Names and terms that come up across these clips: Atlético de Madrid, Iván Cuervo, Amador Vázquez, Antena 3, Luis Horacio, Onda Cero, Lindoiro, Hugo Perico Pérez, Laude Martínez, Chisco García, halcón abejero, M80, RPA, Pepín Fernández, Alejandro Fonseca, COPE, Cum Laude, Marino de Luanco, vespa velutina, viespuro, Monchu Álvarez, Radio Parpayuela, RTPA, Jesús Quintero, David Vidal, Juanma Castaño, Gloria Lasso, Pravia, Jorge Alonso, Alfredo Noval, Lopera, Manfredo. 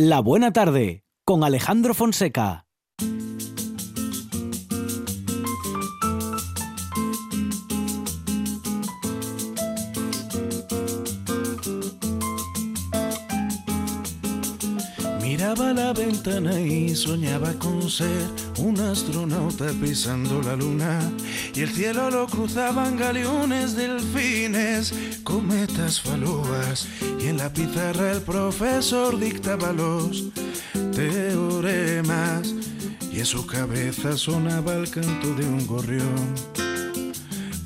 La Buena Tarde, con Alejandro Fonseca. Miraba la ventana y soñaba con ser un astronauta pisando la luna, y el cielo lo cruzaban galeones, delfines, cometas, falúas, y en la pizarra el profesor dictaba los teoremas, y en su cabeza sonaba el canto de un gorrión,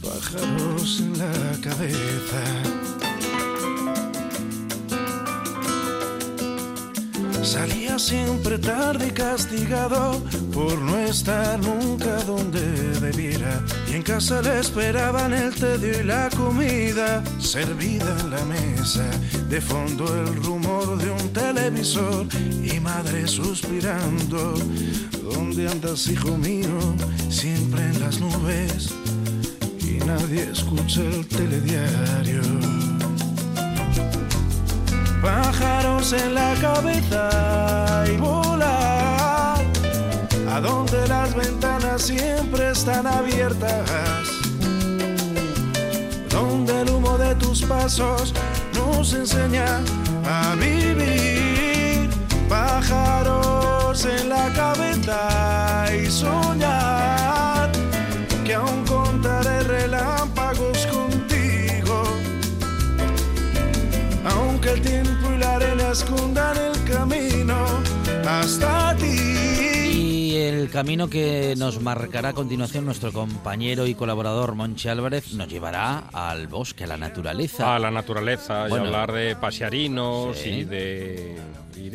pájaros en la cabeza. Salía siempre tarde y castigado por no estar nunca donde debiera, y en casa le esperaban el tedio y la comida servida en la mesa, de fondo el rumor de un televisor y madre suspirando, ¿dónde andas, hijo mío? Siempre en las nubes y nadie escucha el telediario. Pájaros en la cabeza y volar, a donde las ventanas siempre están abiertas, donde el humo de tus pasos nos enseña a vivir. Pájaros en la cabeza y soñar, que aún contaré relámpagos contigo, aunque el tiempo y la arena escondan el camino hasta ti. Y el camino que nos marcará a continuación nuestro compañero y colaborador Monchu Álvarez nos llevará al bosque, a la naturaleza. A la naturaleza, bueno, y hablar de pasearinos, sí, y de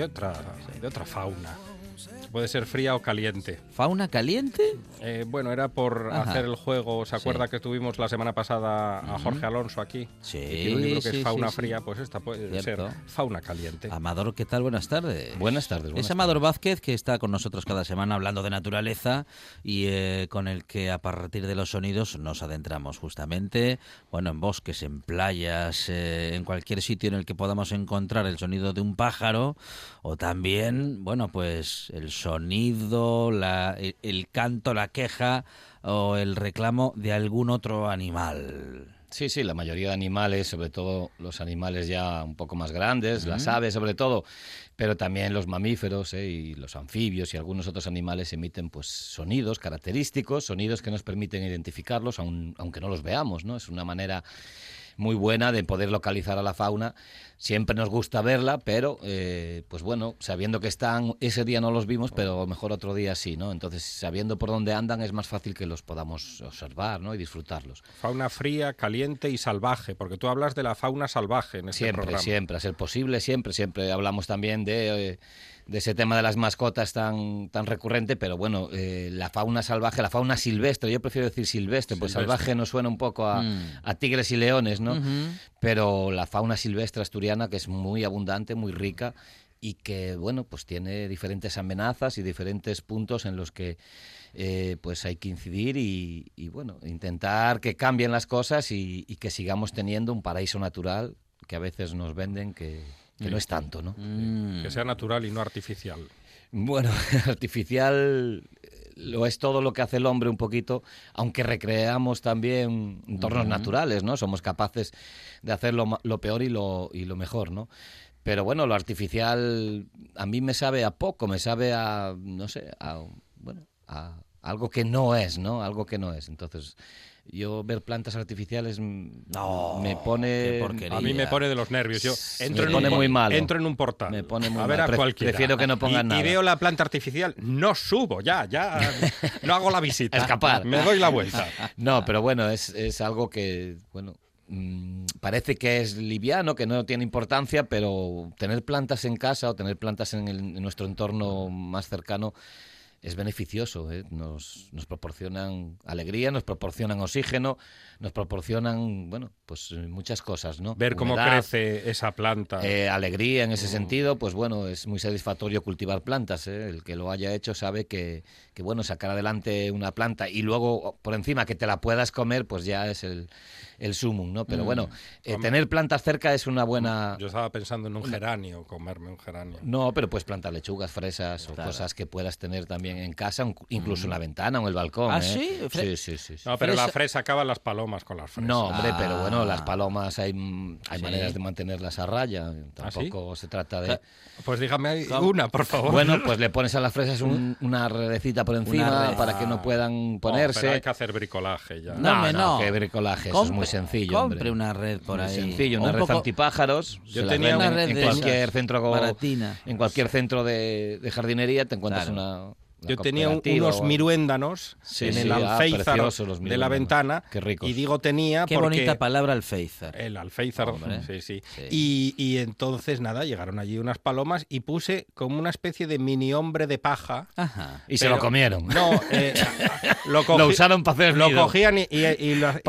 otra fauna. Puede ser fría o caliente. ¿Fauna caliente? Bueno, era por hacer el juego. ¿Se acuerda que tuvimos la semana pasada a Jorge Alonso aquí? Sí. Y tiene un libro que es fauna fría, pues esta puede ser fauna caliente. Amador, ¿qué tal? Buenas tardes. Buenas tardes. Es Amador Vázquez, que está con nosotros cada semana hablando de naturaleza y con el que a partir de los sonidos nos adentramos justamente, bueno, en bosques, en playas, en cualquier sitio en el que podamos encontrar el sonido de un pájaro, o también, bueno, pues el sonido, el canto, la queja o el reclamo de algún otro animal. Sí, sí, la mayoría de animales, sobre todo los animales ya un poco más grandes, las aves sobre todo, pero también los mamíferos y los anfibios y algunos otros animales emiten pues sonidos característicos, sonidos que nos permiten identificarlos aunque no los veamos, ¿no? Es una manera muy buena de poder localizar a la fauna. Siempre nos gusta verla, pero pues bueno, sabiendo que están, ese día no los vimos, pero mejor otro día sí, ¿no? Entonces, sabiendo por dónde andan, es más fácil que los podamos observar, ¿no? Y disfrutarlos. Fauna fría, caliente y salvaje, porque tú hablas de la fauna salvaje en este programa. Siempre, a ser posible, siempre hablamos también de ese tema de las mascotas tan recurrente, pero bueno, la fauna salvaje, la fauna silvestre, yo prefiero decir silvestre, pues salvaje nos suena un poco a tigres y leones, ¿no? Pero la fauna silvestre asturiana, que es muy abundante, muy rica, y que, bueno, pues tiene diferentes amenazas y diferentes puntos en los que pues hay que incidir y bueno, intentar que cambien las cosas y que sigamos teniendo un paraíso natural que a veces nos venden que no es tanto, ¿no? Que sea natural y no artificial. Bueno, artificial lo es todo lo que hace el hombre un poquito, aunque recreamos también entornos naturales, ¿no? Somos capaces de hacer lo peor y lo mejor, ¿no? Pero bueno, lo artificial a mí me sabe a poco, me sabe a, no sé, a algo que no es, ¿no? Algo que no es. Entonces, yo ver plantas artificiales me pone... A mí me pone de los nervios. Yo entro en un portal. Me pone muy mal. A cualquiera. Prefiero que no pongan nada. Y veo la planta artificial, no subo, ya no hago la visita. Escapar. Me doy la vuelta. No, pero bueno, es algo que, bueno, parece que es liviano, que no tiene importancia, pero tener plantas en casa o tener plantas en nuestro entorno más cercano es beneficioso, ¿eh? Nos proporcionan alegría, nos proporcionan oxígeno, nos proporcionan, bueno, pues muchas cosas, ¿no? Ver cómo crece esa planta. Alegría en ese sentido, pues bueno, es muy satisfactorio cultivar plantas, ¿eh? El que lo haya hecho sabe que bueno, sacar adelante una planta y luego, por encima, que te la puedas comer, pues ya es el sumum, ¿no? Pero bueno, tener plantas cerca es una buena... Yo estaba pensando en un geranio, comerme un geranio. No, pero puedes plantar lechugas, fresas, claro, o cosas que puedas tener también en casa, incluso en la ventana o en el balcón. ¿Ah, sí? Sí. No, pero la fresa acaban las palomas con las fresas. No, hombre, pero bueno, las palomas hay maneras de mantenerlas a raya. Tampoco se trata de... Pues dígame una, por favor. Bueno, pues le pones a las fresas una redecita por encima para que no puedan ponerse. No, pero hay que hacer bricolaje ya. No, que bricolaje, eso es muy sencillo, hombre. Compre una red por ahí. Muy sencillo, una red antipájaros. Yo tenía una red de cualquier centro baratina. En cualquier centro de jardinería te encuentras una yo tenía unos miruéndanos en el alféizar de la ventana. Qué ricos. Y digo tenía qué porque... Qué bonita palabra, alféizar. El alféizar, sí. Y entonces, nada, llegaron allí unas palomas y puse como una especie de mini hombre de paja. Ajá. Y se lo comieron. No, lo usaron para hacer nido. Lo cogían y de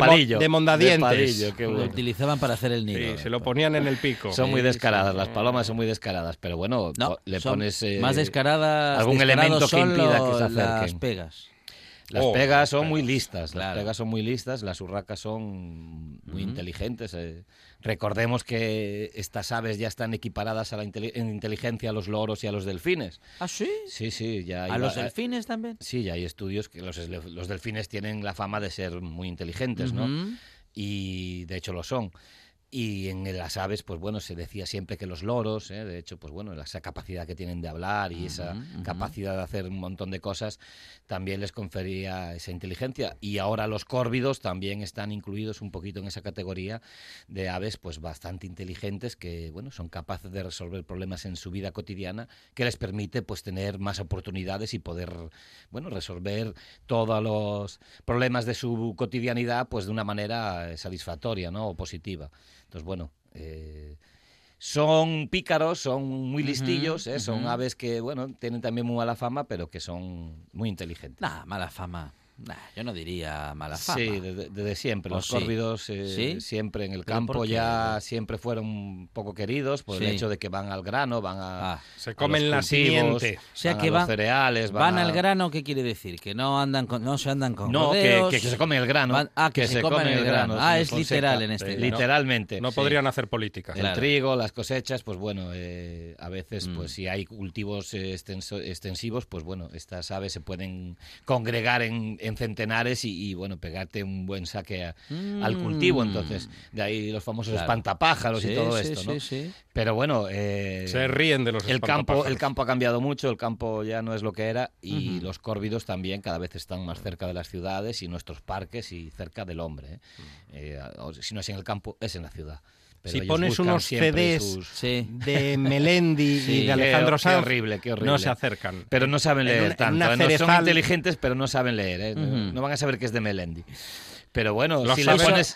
palillo. De mondadientes. De palillo, qué bueno. Lo utilizaban para hacer el nido. Sí, se lo ponían en el pico. Son muy descaradas, las palomas son muy descaradas, pero bueno, le pones... más descaradas... Algún elemento que impida que se acerquen. Las pegas. Las pegas son muy listas, claro. Las pegas son muy listas, las urracas son muy inteligentes. Recordemos que estas aves ya están equiparadas a la inteligencia a los loros y a los delfines. ¿Ah, sí? Sí. Ya hay ¿a los delfines también? Sí, ya hay estudios que los delfines tienen la fama de ser muy inteligentes, ¿no? Y de hecho lo son. Y en las aves, pues bueno, se decía siempre que los loros, de hecho, pues bueno, esa capacidad que tienen de hablar y esa capacidad de hacer un montón de cosas, también les confería esa inteligencia. Y ahora los córvidos también están incluidos un poquito en esa categoría de aves, pues bastante inteligentes que, bueno, son capaces de resolver problemas en su vida cotidiana que les permite, pues, tener más oportunidades y poder, bueno, resolver todos los problemas de su cotidianidad, pues, de una manera satisfactoria, ¿no?, o positiva. Entonces, bueno, son pícaros, son muy listillos, son aves que, bueno, tienen también muy mala fama, pero que son muy inteligentes. Mala fama. Yo no diría mala fama. Sí, desde siempre. Pues los córvidos siempre en el campo ya siempre fueron un poco queridos por el hecho de que van al grano, van a se comen la simiente. O sea, que van cereales, van al grano. ¿Qué quiere decir? Que no andan con, no se andan con rodeos. No, que se come el grano. Que se come el grano. Es literal en este. Literalmente. No podrían hacer política. El trigo, las cosechas, pues bueno, a veces, pues si hay cultivos extensivos, pues bueno, estas aves se pueden congregar en centenares y bueno, pegarte un buen saque al cultivo. Entonces, de ahí los famosos espantapájaros y todo esto, ¿no? Sí. Pero bueno... se ríen de los espantapájaros. El campo ha cambiado mucho, el campo ya no es lo que era y los córvidos también cada vez están más cerca de las ciudades y nuestros parques y cerca del hombre, ¿eh? Si no es en el campo, es en la ciudad. Pero si pones unos CDs de Melendi y de Alejandro Sanz, qué horrible. No se acercan. Pero no saben leer tanto. Son inteligentes, pero no saben leer. No van a saber que es de Melendi. Pero bueno, si le pones,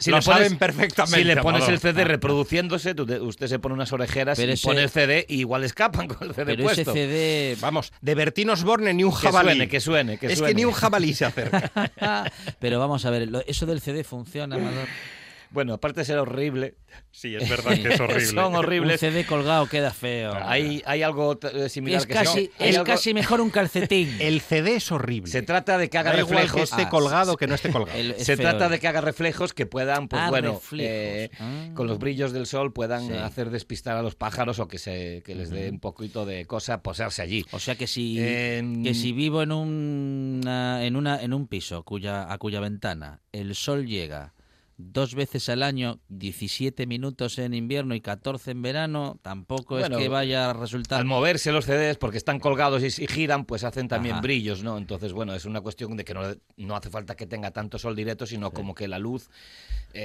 perfectamente, si le pones el CD reproduciéndose, usted se pone unas orejeras y pone el CD y igual escapan con el CD puesto. Ese CD, vamos, de Bertín Osborne ni un jabalí. Que suene. Es que ni un jabalí se acerca. Pero vamos a ver, eso del CD funciona, Amador. Bueno, aparte de ser horrible... Sí, es verdad que es horrible. Son horribles. Un CD colgado queda feo. Hay algo similar. Es casi mejor un calcetín. El CD es horrible. Se trata de que haga reflejos. Igual que esté colgado que no esté colgado. Se trata de que haga reflejos que puedan, pues bueno, con los brillos del sol puedan hacer despistar a los pájaros o que les dé un poquito de cosa posarse allí. O sea que si vivo en un piso a cuya ventana el sol llega 2 veces al año, 17 minutos en invierno y 14 en verano, tampoco es que vaya a resultar... Al moverse los CDs, porque están colgados y giran, pues hacen también brillos, ¿no? Entonces, bueno, es una cuestión de que no hace falta que tenga tanto sol directo, sino como que la luz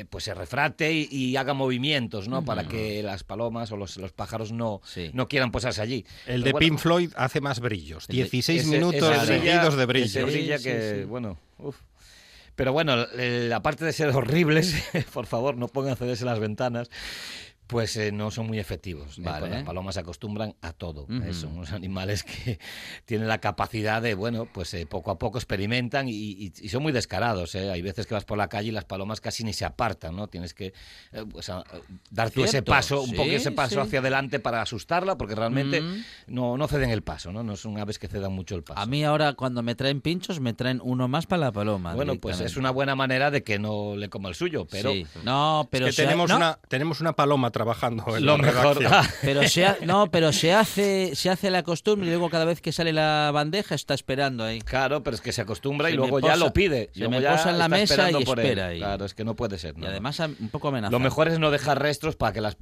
pues se refracte y haga movimientos, ¿no? Para que las palomas o los pájaros no quieran posarse allí. Pero Pink Floyd hace más brillos, 16 minutos seguidos de brillos. Ese brilla bueno... Uf. Pero bueno, aparte de ser horribles, por favor, no pongan CDs en las ventanas. pues no son muy efectivos. Vale. Pues las palomas se acostumbran a todo. Uh-huh. Son unos animales que tienen la capacidad de, bueno, pues poco a poco experimentan y son muy descarados. Hay veces que vas por la calle y las palomas casi ni se apartan, ¿no? Tienes que dar tú ese paso, un poco ese paso hacia adelante para asustarla, porque realmente no ceden el paso, ¿no? No son aves que cedan mucho el paso. A mí ahora cuando me traen pinchos me traen uno más para la paloma. Bueno, pues es una buena manera de que no le coma el suyo, pero... Sí. No, pero... Es que tenemos una paloma trabajando en lo la mejor. Pero se hace la costumbre y luego cada vez que sale la bandeja está esperando ahí. Claro, pero es que se acostumbra y luego ya lo pide. Se me posa en la mesa y espera ahí. Claro, es que no puede ser. Y además un poco amenazado. Lo mejor es no dejar restos para que las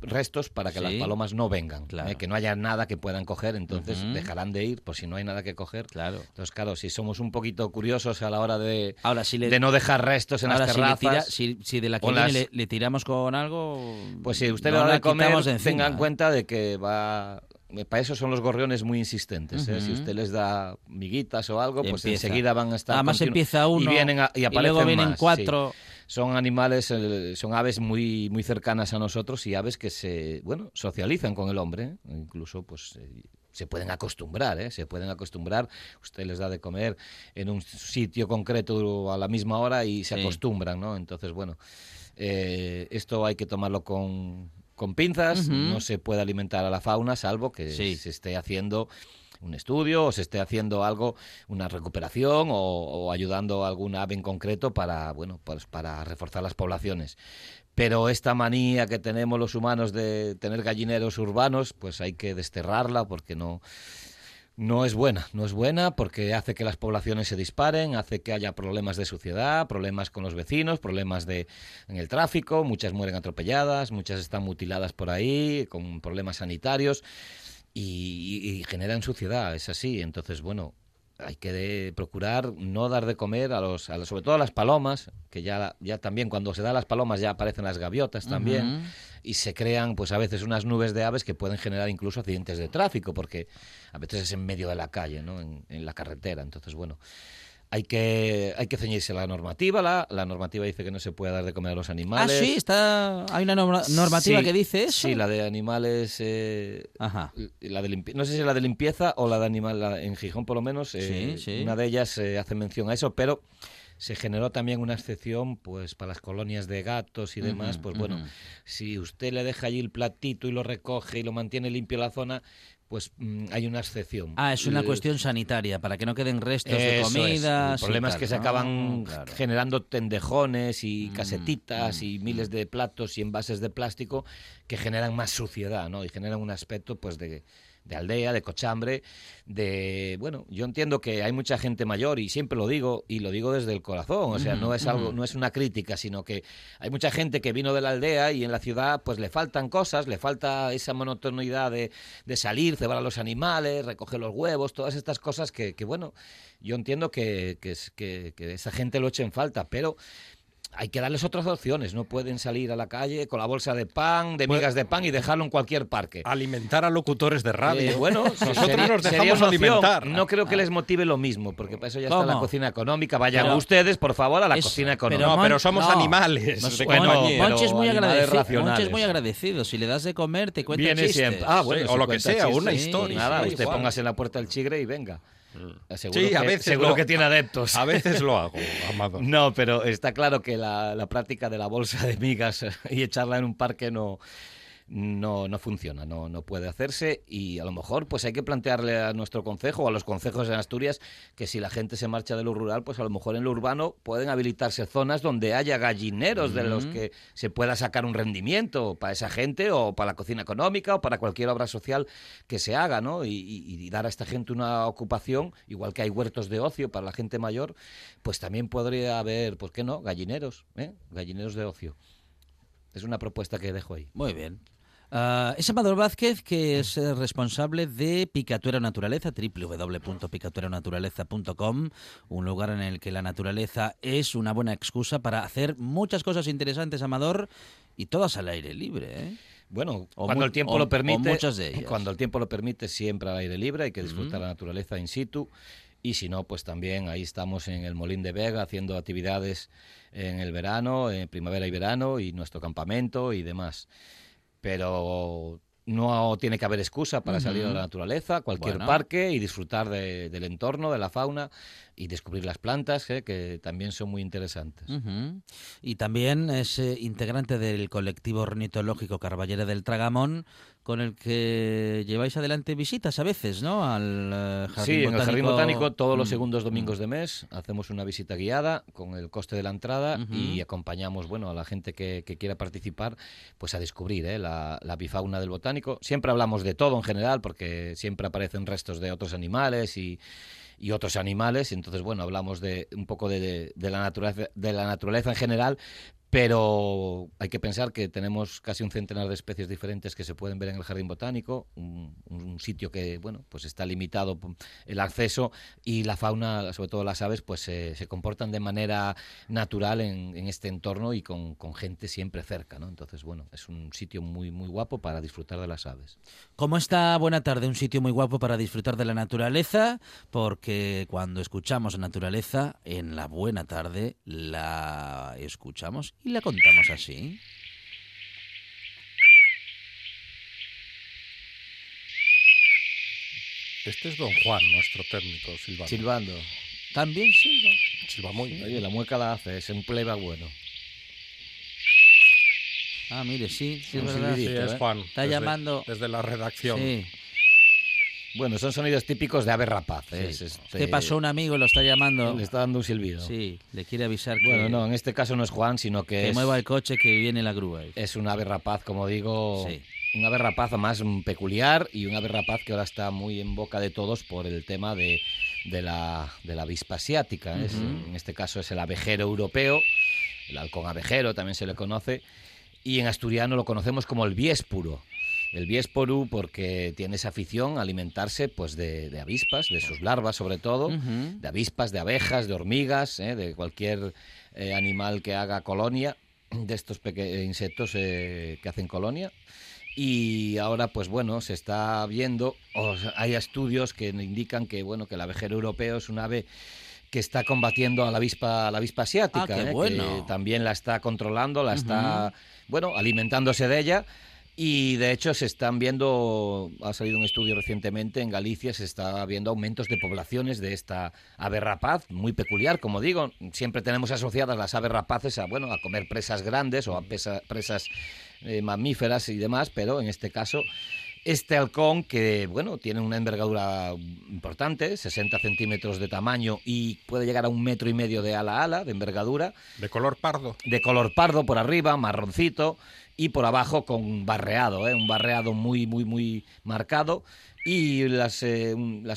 palomas no vengan. Claro. Que no haya nada que puedan coger, entonces dejarán de ir, pues si no hay nada que coger. Claro. Entonces, claro, si somos un poquito curiosos a la hora de, de no dejar restos en las terrazas. Si de la quinina le tiramos con algo... Pues si usted le quitamos de encima. Tengan cuenta de que va... Para eso son los gorriones muy insistentes. Uh-huh. Si usted les da miguitas o algo, pues enseguida van a estar... Además empieza uno y aparecen luego vienen más, cuatro... Sí. Son animales, son aves muy, muy cercanas a nosotros y aves que socializan con el hombre. Incluso, pues... Se pueden acostumbrar, Usted les da de comer en un sitio concreto a la misma hora y se acostumbran, ¿no? Entonces, esto hay que tomarlo con pinzas. Uh-huh. No se puede alimentar a la fauna, salvo que se esté haciendo un estudio o se esté haciendo algo, una recuperación o ayudando a algún ave en concreto para reforzar las poblaciones. Pero esta manía que tenemos los humanos de tener gallineros urbanos, pues hay que desterrarla porque no es buena. No es buena porque hace que las poblaciones se disparen, hace que haya problemas de suciedad, problemas con los vecinos, problemas en el tráfico. Muchas mueren atropelladas, muchas están mutiladas por ahí, con problemas sanitarios y generan suciedad, es así. Entonces, hay que procurar no dar de comer sobre todo a las palomas, que ya también cuando se da a las palomas ya aparecen las gaviotas también. Uh-huh. Y se crean pues a veces unas nubes de aves que pueden generar incluso accidentes de tráfico, porque a veces es en medio de la calle, ¿no? en la carretera. Entonces, hay que ceñirse a la normativa. La normativa dice que no se puede dar de comer a los animales. Ah, sí, hay una normativa que dice eso. Sí, la de animales... Ajá. No sé si es la de limpieza o la de animal. En Gijón, por lo menos, una de ellas hace mención a eso, pero... Se generó también una excepción pues para las colonias de gatos y demás. Uh-huh, pues si usted le deja allí el platito y lo recoge y lo mantiene limpio la zona, pues hay una excepción. Ah, es una cuestión sanitaria, para que no queden restos de comida. El problema es que se acaban generando tendejones y casetitas y miles de platos y envases de plástico que generan más suciedad, ¿no? Y generan un aspecto pues de aldea, de cochambre, yo entiendo que hay mucha gente mayor y siempre lo digo, y lo digo desde el corazón, o sea, no es algo, no es una crítica, sino que hay mucha gente que vino de la aldea y en la ciudad pues le faltan cosas, le falta esa monotonidad de salir, cebar a los animales, recoger los huevos, todas estas cosas que yo entiendo que esa gente lo eche en falta, pero... Hay que darles otras opciones, no pueden salir a la calle con la bolsa de pan, de migas de pan y dejarlo en cualquier parque. Alimentar a locutores de radio. Nosotros nos dejamos alimentar. No creo que les motive lo mismo, porque para eso ya está la cocina económica. Vayan ustedes, por favor, a la cocina económica. Pero somos animales. Monchi es muy agradecido. Si le das de comer, te cuenta chistes. Siempre. O lo que sea, una historia. Nada, usted póngase en la puerta del Chigre y venga. Seguro que tiene adeptos. A veces lo hago, Amador. No, pero está claro que la práctica de la bolsa de migas y echarla en un parque no funciona, no puede hacerse, y a lo mejor pues hay que plantearle a nuestro concejo o a los concejos en Asturias que si la gente se marcha de lo rural, pues a lo mejor en lo urbano pueden habilitarse zonas donde haya gallineros de los que se pueda sacar un rendimiento para esa gente o para la cocina económica o para cualquier obra social que se haga, ¿no? Y dar a esta gente una ocupación, igual que hay huertos de ocio para la gente mayor, pues también podría haber, ¿por qué no?, gallineros, gallineros de ocio. Es una propuesta que dejo ahí. Muy bien. Es Amador Vázquez, que es responsable de Picatuera Naturaleza, www.picatueranaturaleza.com, un lugar en el que la naturaleza es una buena excusa para hacer muchas cosas interesantes, Amador, y todas al aire libre, ¿eh? Bueno, cuando el tiempo lo permite, siempre al aire libre, hay que disfrutar la naturaleza in situ. Y si no, pues también ahí estamos en el Molín de Vega haciendo actividades en el verano, en primavera y verano, y nuestro campamento y demás. pero no tiene que haber excusa para salir a la naturaleza, cualquier parque, y disfrutar del entorno, de la fauna, y descubrir las plantas, que también son muy interesantes. Y también es integrante del colectivo ornitológico Carballere del Tragamón, con el que lleváis adelante visitas a veces, ¿no? Al Jardín Botánico. Sí, en el Jardín Botánico todos los segundos domingos de mes hacemos una visita guiada con el coste de la entrada y acompañamos, bueno, a la gente que quiera participar, pues a descubrir la bifauna del botánico. Siempre hablamos de todo en general, porque siempre aparecen restos de otros animales y otros animales, entonces, bueno, hablamos de un poco de la naturaleza en general, pero hay que pensar que tenemos casi un centenar de especies diferentes que se pueden ver en el Jardín Botánico, un sitio que, bueno, pues está limitado el acceso, y la fauna, sobre todo las aves, pues se comportan de manera natural en este entorno y con gente siempre cerca, ¿no? Entonces, bueno, es un sitio muy, muy guapo para disfrutar de las aves. Como esta buena tarde, un sitio muy guapo para disfrutar de la naturaleza, porque cuando escuchamos naturaleza, en la buena tarde la escuchamos y la contamos así. Este es don Juan, nuestro técnico, silbando. También silba. Silba muy bien. Oye, la mueca la hace, es un pleba bueno. Ah, mire, sí es verdad. Sí, es Juan. Está llamando desde la redacción. Sí. Bueno, son sonidos típicos de ave rapaz. Sí. Te pasó un amigo, lo está llamando. Le está dando un silbido. Sí, le quiere avisar que... Bueno, no, en este caso no es Juan, sino que es... Que mueva el coche, que viene la grúa. Es un ave rapaz, como digo... Sí. Un ave rapaz más peculiar, y un ave rapaz que ahora está muy en boca de todos por el tema de la avispa asiática. Es, en este caso es el abejero europeo, el halcón abejero también se le conoce, y en asturiano lo conocemos como el viespuro. El viespuro porque tiene esa afición a alimentarse pues de avispas, de sus larvas sobre todo, de avispas, de abejas, de hormigas, de cualquier animal que haga colonia, de estos insectos que hacen colonia. Y ahora, pues bueno, se está viendo, hay estudios que indican que, bueno, que el abejero europeo es un ave que está combatiendo a la avispa asiática, que también la está controlando, la está, bueno, alimentándose de ella. Y de hecho se están viendo, ha salido un estudio recientemente en Galicia, se está viendo aumentos de poblaciones de esta ave rapaz, muy peculiar, como digo. Siempre tenemos asociadas las aves rapaces a comer presas grandes o a presas mamíferas y demás, pero en este caso... Este halcón, que bueno, tiene una envergadura importante, 60 centímetros de tamaño y puede llegar a 1,5 metros de ala a ala, de envergadura. De color pardo. De color pardo por arriba, marroncito, y por abajo con barreado, un barreado muy, muy, muy marcado. Y las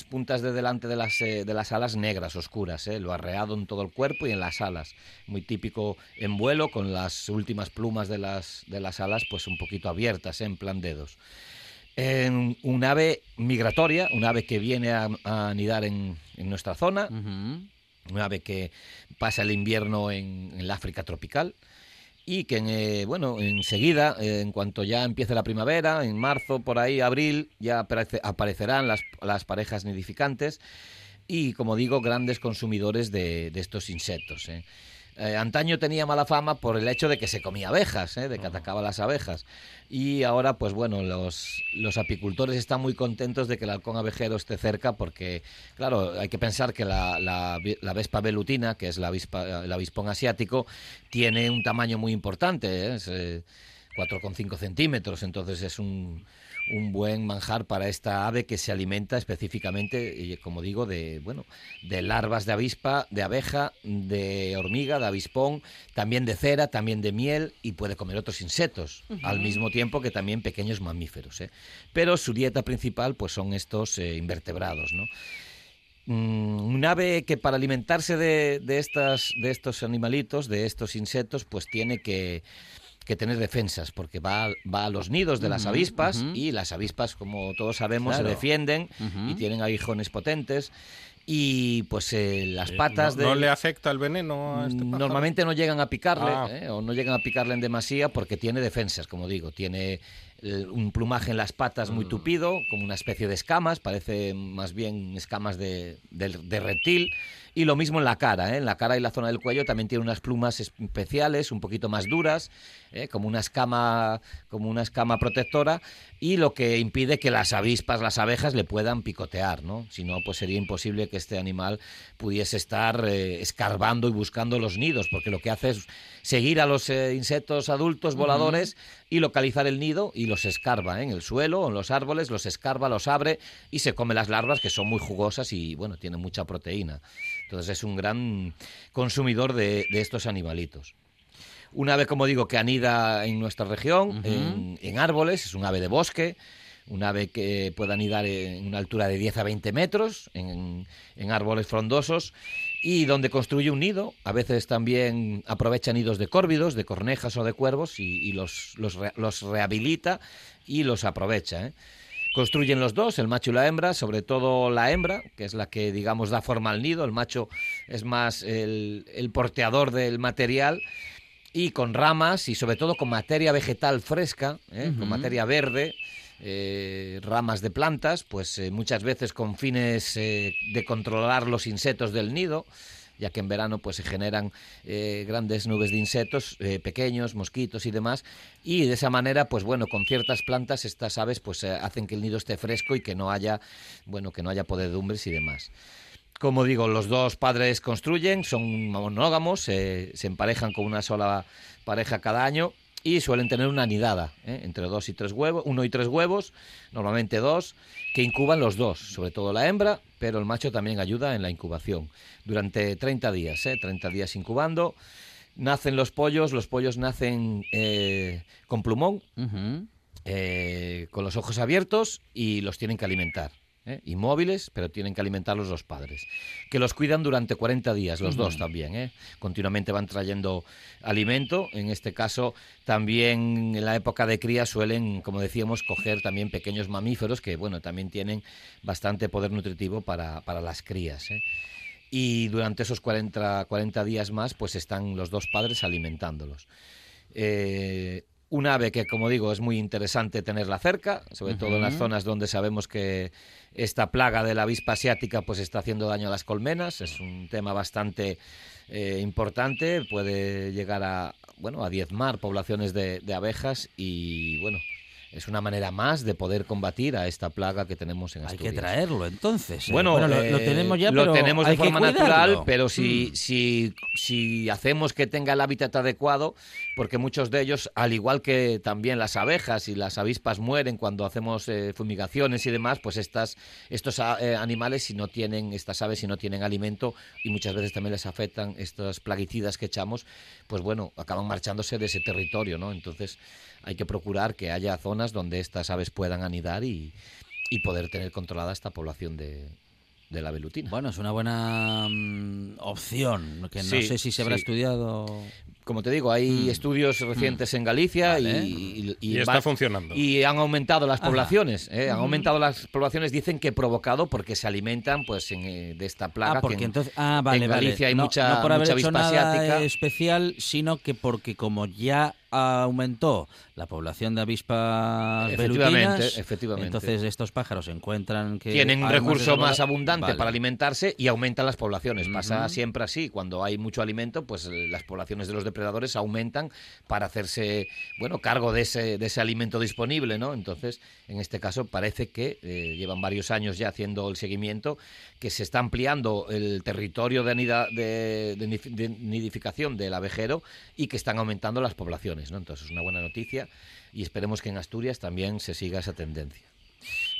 puntas de delante de las alas negras, oscuras, lo barreado en todo el cuerpo y en las alas. Muy típico en vuelo, con las últimas plumas de las alas pues un poquito abiertas, en plan dedos. Un ave migratoria, un ave que viene a anidar en nuestra zona, un ave que pasa el invierno en el África tropical y que enseguida, en cuanto ya empiece la primavera, en marzo, por ahí, abril, ya aparecerán las parejas nidificantes y, como digo, grandes consumidores de estos insectos. Antaño tenía mala fama por el hecho de que se comía abejas, de que atacaba las abejas. Y ahora, pues bueno, los apicultores están muy contentos de que el halcón abejero esté cerca porque, claro, hay que pensar que la vespa velutina, que es el avispón asiático, tiene un tamaño muy importante, es 4,5 centímetros, entonces es un buen manjar para esta ave que se alimenta específicamente, como digo, de larvas de avispa, de abeja, de hormiga, de avispón, también de cera, también de miel, y puede comer otros insectos, al mismo tiempo que también pequeños mamíferos. Pero su dieta principal pues son estos invertebrados, ¿no? Un ave que para alimentarse de estos animalitos, de estos insectos, pues tiene que tener defensas, porque va a los nidos de las avispas, y las avispas, como todos sabemos, se defienden y tienen aguijones potentes Y pues las patas... ¿No le afecta el veneno a este pájaro? Normalmente no llegan a picarle, o no llegan a picarle en demasía, porque tiene defensas, como digo. Tiene un plumaje en las patas muy tupido, como una especie de escamas, parece más bien escamas de reptil. Y lo mismo en la cara, en la cara y la zona del cuello también tiene unas plumas especiales, un poquito más duras, como una escama protectora, y lo que impide que las avispas, las abejas le puedan picotear, ¿no? Si no, pues sería imposible que este animal pudiese estar escarbando y buscando los nidos, porque lo que hace es seguir a los insectos adultos voladores y localizar el nido y los escarba en el suelo o en los árboles, los escarba, los abre y se come las larvas, que son muy jugosas y, bueno, tienen mucha proteína. Entonces es un gran consumidor de estos animalitos. Un ave, como digo, que anida en nuestra región, en árboles, es un ave de bosque, un ave que puede anidar en una altura de 10 a 20 metros, en árboles frondosos, y donde construye un nido. A veces también aprovecha nidos de córvidos, de cornejas o de cuervos, y los rehabilita y los aprovecha, Construyen los dos, el macho y la hembra, sobre todo la hembra, que es la que, digamos, da forma al nido. El macho es más el porteador del material, y con ramas y sobre todo con materia vegetal fresca, con materia verde, ramas de plantas, pues muchas veces con fines de controlar los insectos del nido, ya que en verano pues se generan grandes nubes de insectos, pequeños, mosquitos y demás, y de esa manera, pues bueno, con ciertas plantas estas aves pues hacen que el nido esté fresco y que no haya, bueno, que no haya podredumbres y demás. Como digo, los dos padres construyen, son monógamos, se emparejan con una sola pareja cada año y suelen tener una anidada, entre 1 y 3 huevos, normalmente 2, que incuban los dos, sobre todo la hembra, pero el macho también ayuda en la incubación. Durante 30 días, 30 días incubando. Nacen los pollos nacen con plumón, con los ojos abiertos, y los tienen que alimentar. Inmóviles, pero tienen que alimentarlos los padres, que los cuidan durante 40 días, los dos también, continuamente van trayendo alimento. En este caso también en la época de cría suelen, como decíamos, coger también pequeños mamíferos que, bueno, también tienen bastante poder nutritivo para las crías, y durante esos 40 días más pues están los dos padres alimentándolos. Un ave que, como digo, es muy interesante tenerla cerca, sobre todo en las zonas donde sabemos que esta plaga de la avispa asiática pues está haciendo daño a las colmenas. Es un tema bastante importante, puede llegar a diezmar poblaciones de abejas y, bueno, es una manera más de poder combatir a esta plaga que tenemos en Asturias. Hay que traerlo, entonces. Bueno, lo tenemos ya, pero lo tenemos de forma natural, pero si hacemos que tenga el hábitat adecuado, porque muchos de ellos, al igual que también las abejas y las avispas mueren cuando hacemos fumigaciones y demás, pues estas aves, si no tienen alimento, y muchas veces también les afectan estos plaguicidas que echamos, pues bueno, acaban marchándose de ese territorio, ¿no? Entonces hay que procurar que haya zonas donde estas aves puedan anidar y poder tener controlada esta población de la velutina. Bueno, es una buena opción, que no sé si se habrá estudiado. Como te digo, hay estudios recientes en Galicia, vale, y está funcionando. Y han aumentado las poblaciones. Han aumentado las poblaciones, dicen que provocado porque se alimentan pues de esta plaga. En Galicia hay mucha avispa asiática especial, sino que porque como ya aumentó la población de avispas velutinas, entonces estos pájaros encuentran que tienen un recurso más abundante para alimentarse y aumentan las poblaciones. Pasa siempre así, cuando hay mucho alimento, pues las poblaciones de los depredadores aumentan para hacerse, bueno, cargo de ese alimento disponible, ¿no? Entonces, en este caso parece que llevan varios años ya haciendo el seguimiento, que se está ampliando el territorio de nidificación del abejero y que están aumentando las poblaciones, ¿no? Entonces es una buena noticia y esperemos que en Asturias también se siga esa tendencia.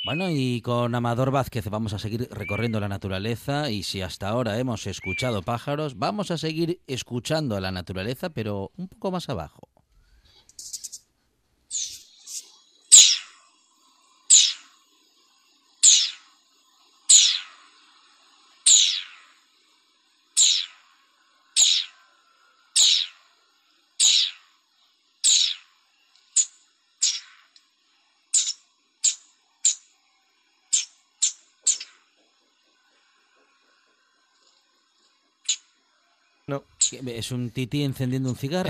Bueno, y con Amador Vázquez vamos a seguir recorriendo la naturaleza, y si hasta ahora hemos escuchado pájaros, vamos a seguir escuchando a la naturaleza, pero un poco más abajo. No. Es un tití encendiendo un cigarro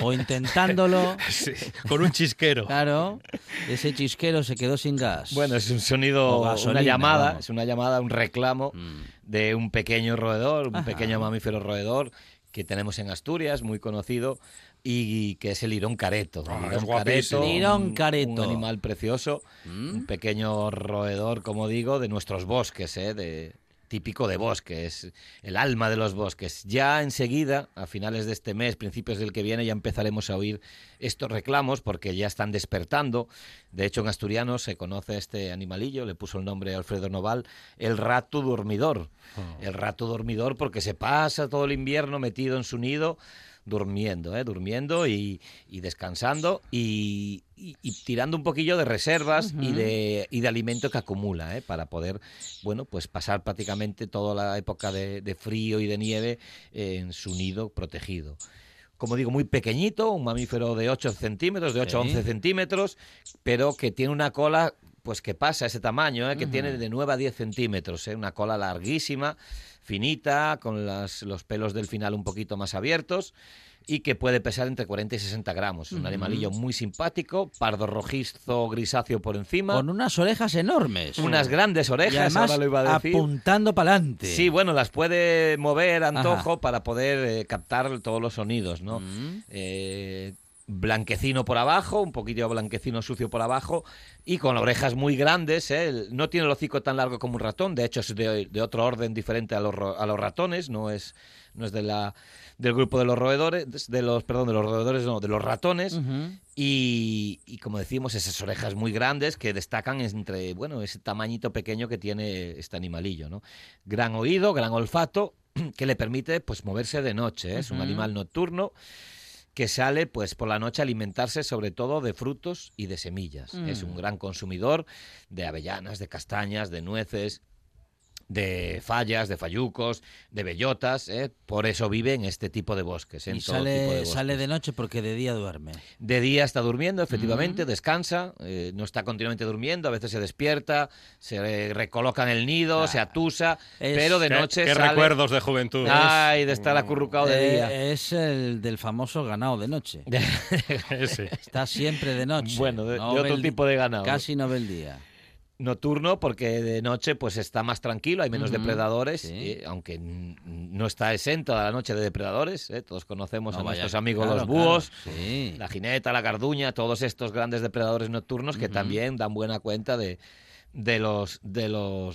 o intentándolo. Sí, con un chisquero. Claro, ese chisquero se quedó sin gas. Bueno, es un sonido, gasolina, una llamada, ¿no? Es una llamada, un reclamo de un pequeño roedor, un pequeño mamífero roedor que tenemos en Asturias, muy conocido, y que es el lirón careto. Lirón careto. Un animal precioso, un pequeño roedor, como digo, de nuestros bosques, típico de bosque, es el alma de los bosques. Ya enseguida, a finales de este mes, principios del que viene, ya empezaremos a oír estos reclamos porque ya están despertando. De hecho, en asturiano se conoce este animalillo, le puso el nombre Alfredo Noval, el rato dormidor. El rato dormidor porque se pasa todo el invierno metido en su nido, durmiendo y descansando y tirando un poquillo de reservas y de alimento que acumula para poder pasar prácticamente toda la época de frío y de nieve en su nido protegido. Como digo, muy pequeñito, un mamífero de 8 centímetros, de 8 a 11 centímetros, pero que tiene una cola que pasa ese tamaño, que tiene de 9 a 10 centímetros, una cola larguísima, finita, con los pelos del final un poquito más abiertos y que puede pesar entre 40 y 60 gramos. Es un animalillo muy simpático, pardo rojizo grisáceo por encima. Con unas orejas enormes. Unas grandes orejas, y además, ahora lo iba a decir. Apuntando para adelante. Sí, bueno, las puede mover a antojo para poder captar todos los sonidos, ¿no? Blanquecino por abajo, un poquillo blanquecino sucio por abajo y con orejas muy grandes, no tiene el hocico tan largo como un ratón, de hecho es de otro orden diferente a los ratones, no es del grupo de los roedores, de los ratones. Y como decimos, esas orejas muy grandes que destacan entre, ese tamañito pequeño que tiene este animalillo, ¿no? Gran oído, gran olfato que le permite moverse de noche, es un animal nocturno que sale por la noche a alimentarse sobre todo de frutos y de semillas. Es un gran consumidor de avellanas, de castañas, de nueces, de fallas, de fallucos, de bellotas, por eso vive en este tipo de bosques. Y sale de noche porque de día duerme. De día está durmiendo, efectivamente, descansa, no está continuamente durmiendo, a veces se despierta, se recoloca en el nido, se atusa, pero de noche ¿Qué sale... ¿Qué recuerdos de juventud? Ay, de estar acurrucado de día. Es el del famoso ganado de noche. Está siempre de noche. Bueno, de otro tipo de ganado. Casi no ve el día. Nocturno porque de noche está más tranquilo, hay menos depredadores, aunque no está exenta de la noche de depredadores, todos conocemos a nuestros amigos los búhos, la jineta, la carduña, todos estos grandes depredadores nocturnos que también dan buena cuenta de los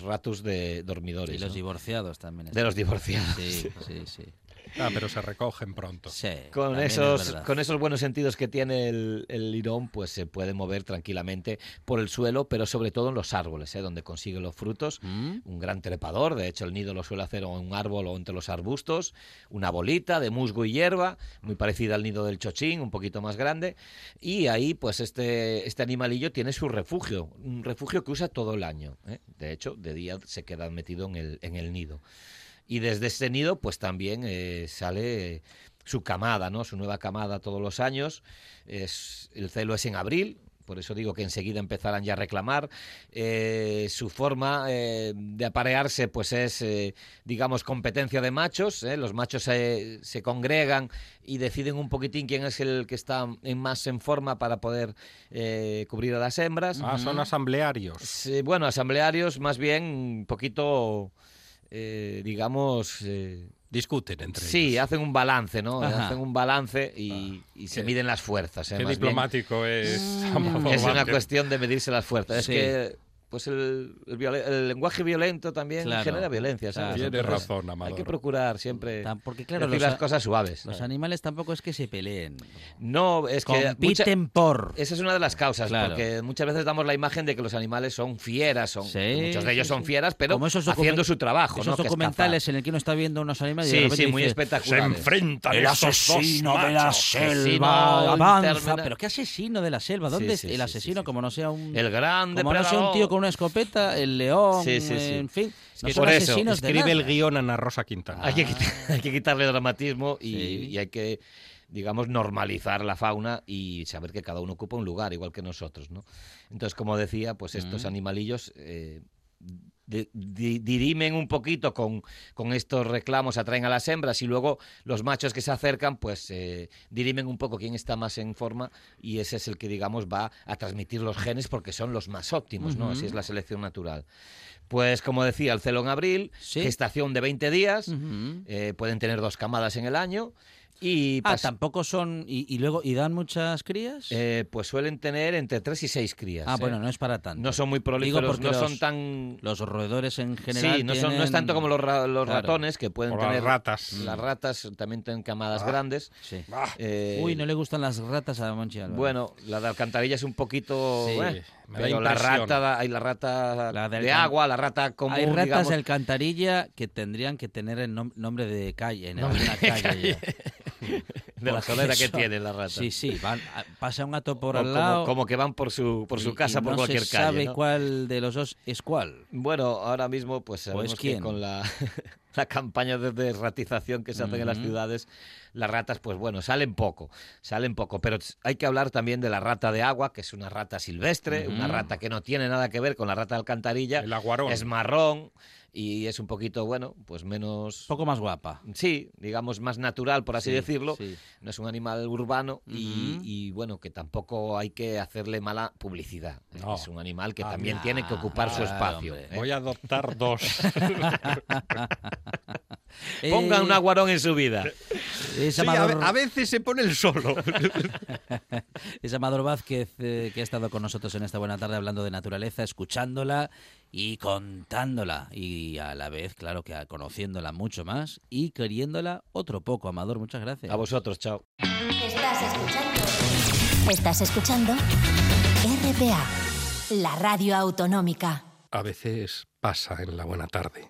ratus de dormidores. Y los divorciados también. De los divorciados. Sí. Pero se recogen pronto. Sí, con esos buenos sentidos que tiene el lirón, se puede mover tranquilamente por el suelo, pero sobre todo en los árboles, donde consigue los frutos. Un gran trepador, de hecho el nido lo suele hacer en un árbol o entre los arbustos, una bolita de musgo y hierba, muy parecida al nido del chochín, un poquito más grande, y ahí este animalillo tiene su refugio, un refugio que usa todo el año. De hecho, de día se queda metido en el nido. Y desde ese nido, también sale su camada, ¿no? Su nueva camada todos los años. El celo es en abril, por eso digo que enseguida empezarán ya a reclamar. Su forma de aparearse, es, digamos, competencia de machos. Los machos se congregan y deciden un poquitín quién es el que está más en forma para poder cubrir a las hembras. Son asamblearios. Bueno, asamblearios, más bien un poquito... discuten entre ellos. Sí, hacen un balance, ¿no? Hacen un balance y se miden las fuerzas. Qué diplomático es. Es una cuestión de medirse las fuerzas. Sí. Es que el lenguaje violento también genera violencia, ¿sabes? Tienes razón, Amador. Hay que procurar siempre porque, claro, decir las cosas suaves. Los animales tampoco es que se peleen. No, es que... Compiten por... Esa es una de las causas, porque muchas veces damos la imagen de que los animales son fieras, muchos de ellos son fieras, pero haciendo su trabajo. Esos documentales en el que uno está viendo unos animales... Sí, sí, muy espectaculares. Se enfrentan el asesino de la selva, avanza. ¿Pero qué asesino de la selva? ¿Dónde es el asesino? Como no sea un... El grande tío una escopeta, el león, en fin. No por eso, escribe el guión Ana Rosa Quintana. Hay que quitarle dramatismo y hay que, digamos, normalizar la fauna y saber que cada uno ocupa un lugar, igual que nosotros, ¿no? Entonces, como decía, estos animalillos dirimen un poquito con estos reclamos, atraen a las hembras, y luego los machos que se acercan pues dirimen un poco quién está más en forma, y ese es el que, digamos, va a transmitir los genes porque son los más óptimos, ¿no? Así es la selección natural. Pues, como decía, el celo en abril, ¿sí? Gestación de 20 días, pueden tener 2 camadas en el año. Y tampoco son... ¿Y luego dan muchas crías? Pues suelen tener entre 3 y 6 crías. Bueno, no es para tanto. No son muy prolíferos, no son tan... Los roedores en general sí, no es tanto como los ratones, que pueden tener... las ratas. Las ratas también tienen camadas grandes. Sí. Uy, no le gustan las ratas a Monchu Álvarez. Bueno, la de alcantarilla es un poquito... Sí. Pero la rata de agua, la rata común, hay ratas, digamos, de alcantarilla que tendrían que tener el nombre de calle, en alguna calle. De la solera que tiene la rata. Sí, sí, pasa un gato por al lado. Como que van por su casa, por cualquier calle. No se sabe cuál de los dos es cuál. Bueno, ahora mismo pues sabemos que con la campaña de desratización que se hacen en las ciudades, las ratas, pues bueno, salen poco. Pero hay que hablar también de la rata de agua, que es una rata silvestre, una rata que no tiene nada que ver con la rata de alcantarilla. El aguarón. Es marrón. Y es un poquito, bueno, pues menos... poco más guapa. Sí, digamos, más natural, por así decirlo. Sí. No es un animal urbano y, bueno, que tampoco hay que hacerle mala publicidad. No. Es un animal que también tiene que ocupar su espacio. Voy a adoptar 2. Pongan un aguarón en su vida. Sí, Amador... a veces se pone el solo. Es Amador Vázquez, que ha estado con nosotros en esta buena tarde hablando de naturaleza, escuchándola y contándola, y a la vez, claro, que conociéndola mucho más y queriéndola otro poco. Amador, muchas gracias. A vosotros, chao. ¿Estás escuchando? RPA, la radio autonómica. A veces pasa en la buena tarde.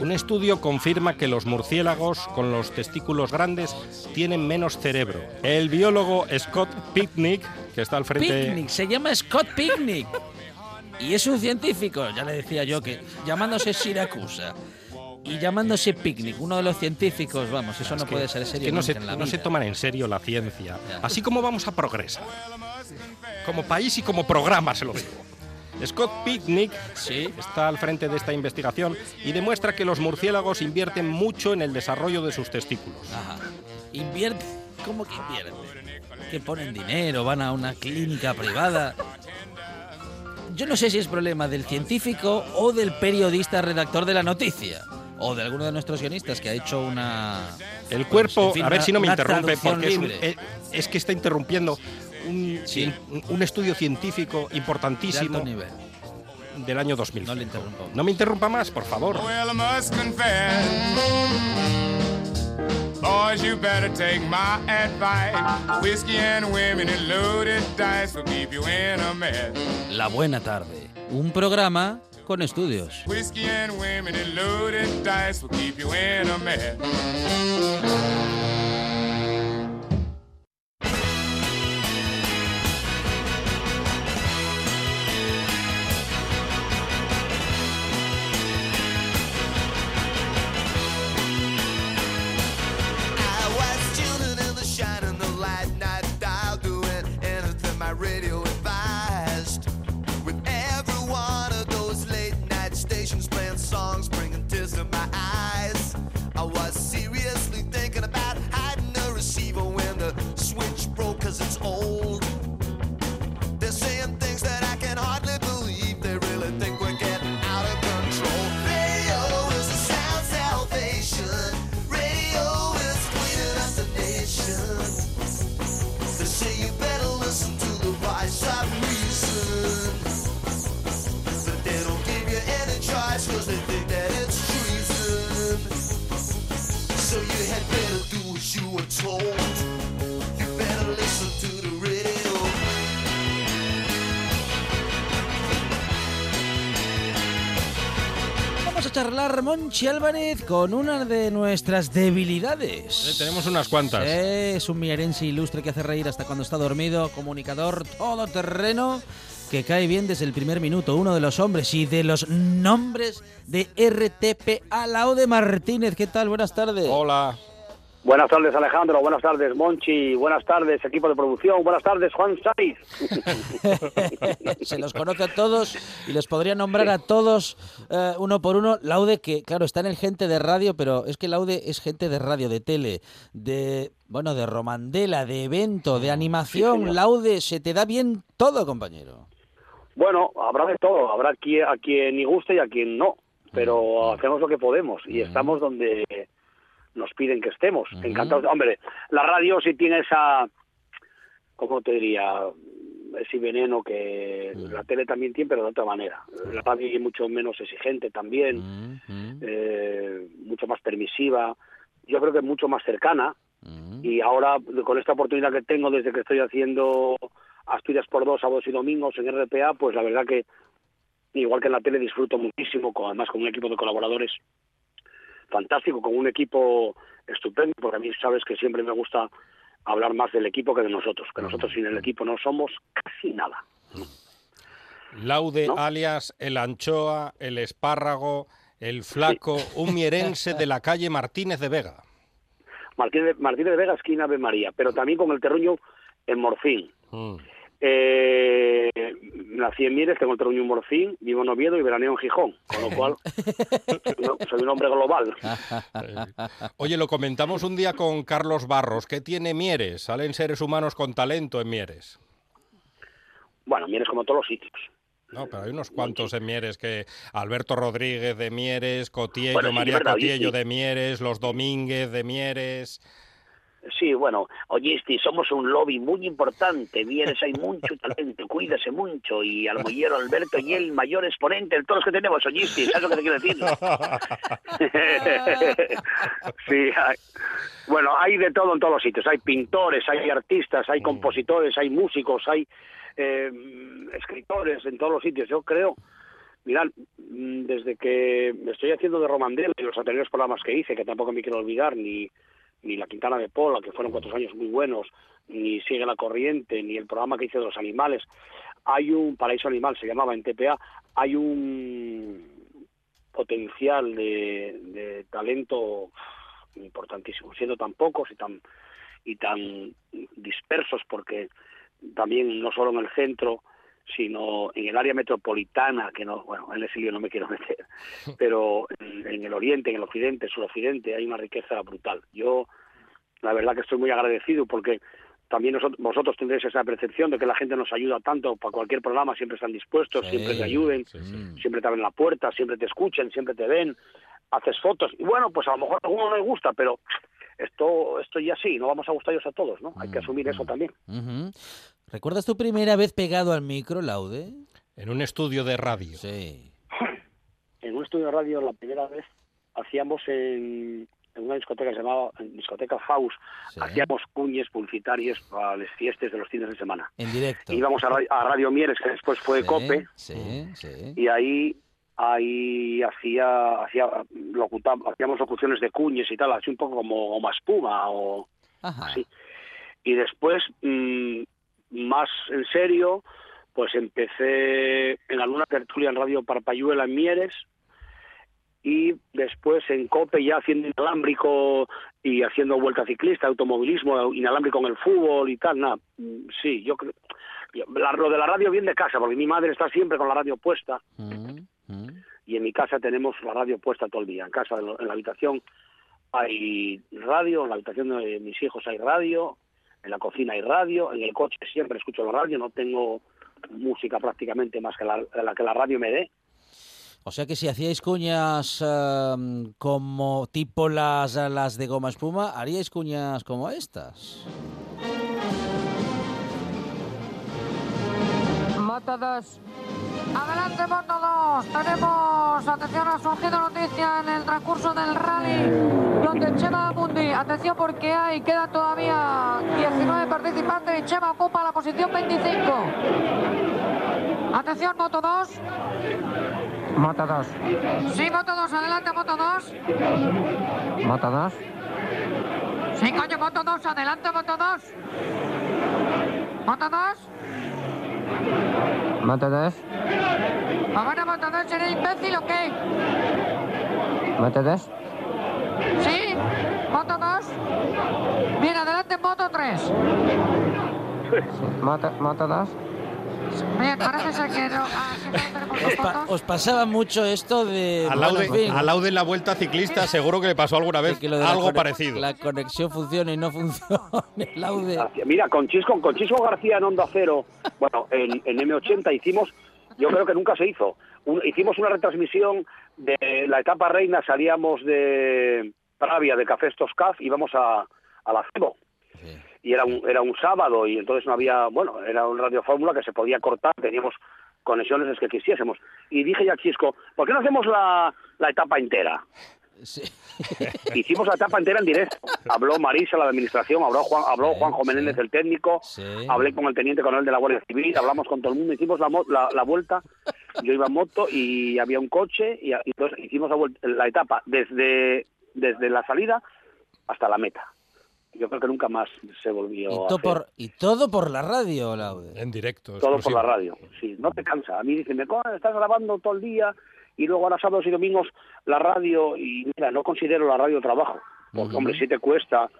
Un estudio confirma que los murciélagos con los testículos grandes tienen menos cerebro. El biólogo Scott Picnic, que está al frente... Picnic, se llama Scott Picnic. Y es un científico, ya le decía yo, que llamándose Siracusa y llamándose Picnic, uno de los científicos, vamos, eso no puede ser serio. Es que no se toman en serio la ciencia. Ya. Así como vamos a progresar. Como país y como programa, se lo digo. Scott Picnic está al frente de esta investigación y demuestra que los murciélagos invierten mucho en el desarrollo de sus testículos. Ajá. ¿Invierten? ¿Cómo que invierten? Que ponen dinero, van a una clínica privada. Yo no sé si es problema del científico o del periodista redactor de la noticia. O de alguno de nuestros guionistas que ha hecho una... El cuerpo, en fin, a ver si no me interrumpe, porque es que está interrumpiendo... Un estudio científico importantísimo de alto nivel del año 2000. No le interrumpo. No me interrumpa más, por favor. La buena tarde, un programa con estudios. Charlar Monchu Álvarez con una de nuestras debilidades. Tenemos unas cuantas. Es un mierense ilustre que hace reír hasta cuando está dormido, comunicador todoterreno, que cae bien desde el primer minuto, uno de los hombres y de los nombres de RTP, Laude Martínez. ¿Qué tal? Buenas tardes. Hola. Buenas tardes, Alejandro, buenas tardes, Monchi, buenas tardes, equipo de producción, buenas tardes, Juan Saiz. Se los conoce a todos y les podría nombrar a todos uno por uno. Laude, que claro, está en el gente de radio, pero es que Laude es gente de radio, de tele, de, bueno, de romandela, de evento, de animación. Sí, Laude, se te da bien todo, compañero. Bueno, habrá de todo, habrá a quien ni guste y a quien no, pero hacemos lo que podemos y estamos donde nos piden que estemos. Encantados. Hombre, la radio sí tiene esa, ¿cómo te diría?, ese veneno que la tele también tiene, pero de otra manera. La radio es mucho menos exigente también, mucho más permisiva, yo creo que mucho más cercana. Y ahora, con esta oportunidad que tengo desde que estoy haciendo Asturias por dos, sábados y domingos en RPA, pues la verdad que, igual que en la tele, disfruto muchísimo, además con un equipo de colaboradores fantástico, con un equipo estupendo, porque a mí sabes que siempre me gusta hablar más del equipo que de nosotros, que nosotros sin el equipo no somos casi nada. Laude, ¿no?, alias el anchoa, el espárrago, el flaco, un mierense de la calle Martínez de Vega. Martínez de Vega, esquina Ave María, pero también con el terruño en Morcín. Nací en Mieres, tengo el terruño en Morcín, vivo en Oviedo y veraneo en Gijón, con lo cual soy un hombre global. Oye, lo comentamos un día con Carlos Barros. ¿Qué tiene Mieres? ¿Salen seres humanos con talento en Mieres? Bueno, Mieres como todos los sitios. No, pero hay unos cuantos en Mieres, que Alberto Rodríguez de Mieres, Cotiello, bueno, sí, María Cotiello de Mieres, los Domínguez de Mieres. Sí, bueno, oyisti, somos un lobby muy importante, Mieres hay mucho talento, cuídese mucho, y al mollero Alberto y el mayor exponente de todos los que tenemos, oyisti, ¿sabes lo que te quiero decir? Sí, hay, bueno, hay de todo en todos los sitios, hay pintores, hay artistas, hay compositores, hay músicos, hay escritores en todos los sitios. Yo creo, mirad, desde que me estoy haciendo de Romandel y los anteriores programas que hice, que tampoco me quiero olvidar, ni La Quintana de Pola, que fueron 4 años muy buenos, ni Sigue la Corriente, ni el programa que hice de los animales. Hay un Paraíso Animal, se llamaba en TPA, hay un potencial de talento importantísimo, siendo tan pocos y tan dispersos, porque también no solo en el centro, sino en el área metropolitana, que no, bueno, en el exilio no me quiero meter, pero en el oriente, en el occidente, suroccidente, hay una riqueza brutal. Yo, la verdad que estoy muy agradecido, porque también vosotros tendréis esa percepción de que la gente nos ayuda tanto para cualquier programa, siempre están dispuestos, siempre te ayuden, siempre te abren la puerta, siempre te escuchan, siempre te ven, haces fotos, y bueno, pues a lo mejor a alguno no le gusta, pero esto ya sí, no vamos a gustarlos a todos, ¿no? Hay que asumir eso también. ¿Recuerdas tu primera vez pegado al micro, Laude? En un estudio de radio. Sí. En un estudio de radio la primera vez hacíamos en una discoteca que se llamaba Discoteca Faust. Sí. Hacíamos cuñes publicitarias para las fiestas de los fines de semana. En directo. Íbamos a Radio Mieres, que después fue COPE. Sí, sí. Y ahí hacíamos locuciones de cuñes y tal, así un poco como más espuma o así. Y después más en serio, pues empecé en alguna tertulia en Radio Parpayuela en Mieres y después en COPE ya haciendo inalámbrico y haciendo vuelta ciclista, automovilismo, inalámbrico en el fútbol y tal, nada. Sí, yo creo... Lo de la radio viene de casa, porque mi madre está siempre con la radio puesta y en mi casa tenemos la radio puesta todo el día. En casa, en la habitación hay radio, en la habitación de mis hijos hay radio, en la cocina hay radio, en el coche siempre escucho la radio, no tengo música prácticamente más que la radio me dé. O sea que si hacíais cuñas como tipo las de goma espuma, haríais cuñas como estas. Matadas. Adelante, Matadas. Tenemos, atención, ha surgido noticia en el transcurso del rally, donde Chema Mundi, atención porque quedan todavía 19 participantes y Chema ocupa la posición 25. Atención, Moto 2. Moto 2. Sí, Moto 2, adelante, Moto 2. Moto 2. Sí, coño, Moto 2, adelante, Moto 2. Moto 2. ¿Matadás? ¿Ahora Matadás eres imbécil o qué? ¿Matadás? ¿Sí? ¿Matadás? Bien, adelante en moto 3. ¿Moto 2? Bien, parece ser que no. Os pasaba mucho esto de... A Laude en la vuelta ciclista seguro que le pasó alguna vez algo parecido. La conexión funciona y no funciona. Laude. Mira, con Chisco García en Onda Cero, bueno, en M80 hicimos, yo creo que nunca se hizo, hicimos una retransmisión de la etapa reina, salíamos de Pravia, de Cafés Toscaf, íbamos a la Cebo. Sí. Y era un sábado y entonces no había, bueno, era un radio fórmula que se podía cortar, teníamos conexiones las que quisiésemos. Y dije ya a Chisco, ¿por qué no hacemos la etapa entera? Sí. Hicimos la etapa entera en directo. Habló Marisa, la de administración, habló Juanjo Menéndez, el técnico, sí. Hablé con el teniente coronel de la Guardia Civil, hablamos con todo el mundo, hicimos la vuelta, yo iba en moto y había un coche y entonces hicimos la etapa desde la salida hasta la meta. Yo creo que nunca más se volvió a hacer. Y todo por la radio, Laude. En directo. Todo exclusivo. Por la radio, sí. No te cansa. A mí dicen, estás grabando todo el día y luego ahora sábados y domingos la radio. Y mira, no considero la radio trabajo. Porque, hombre, sí te cuesta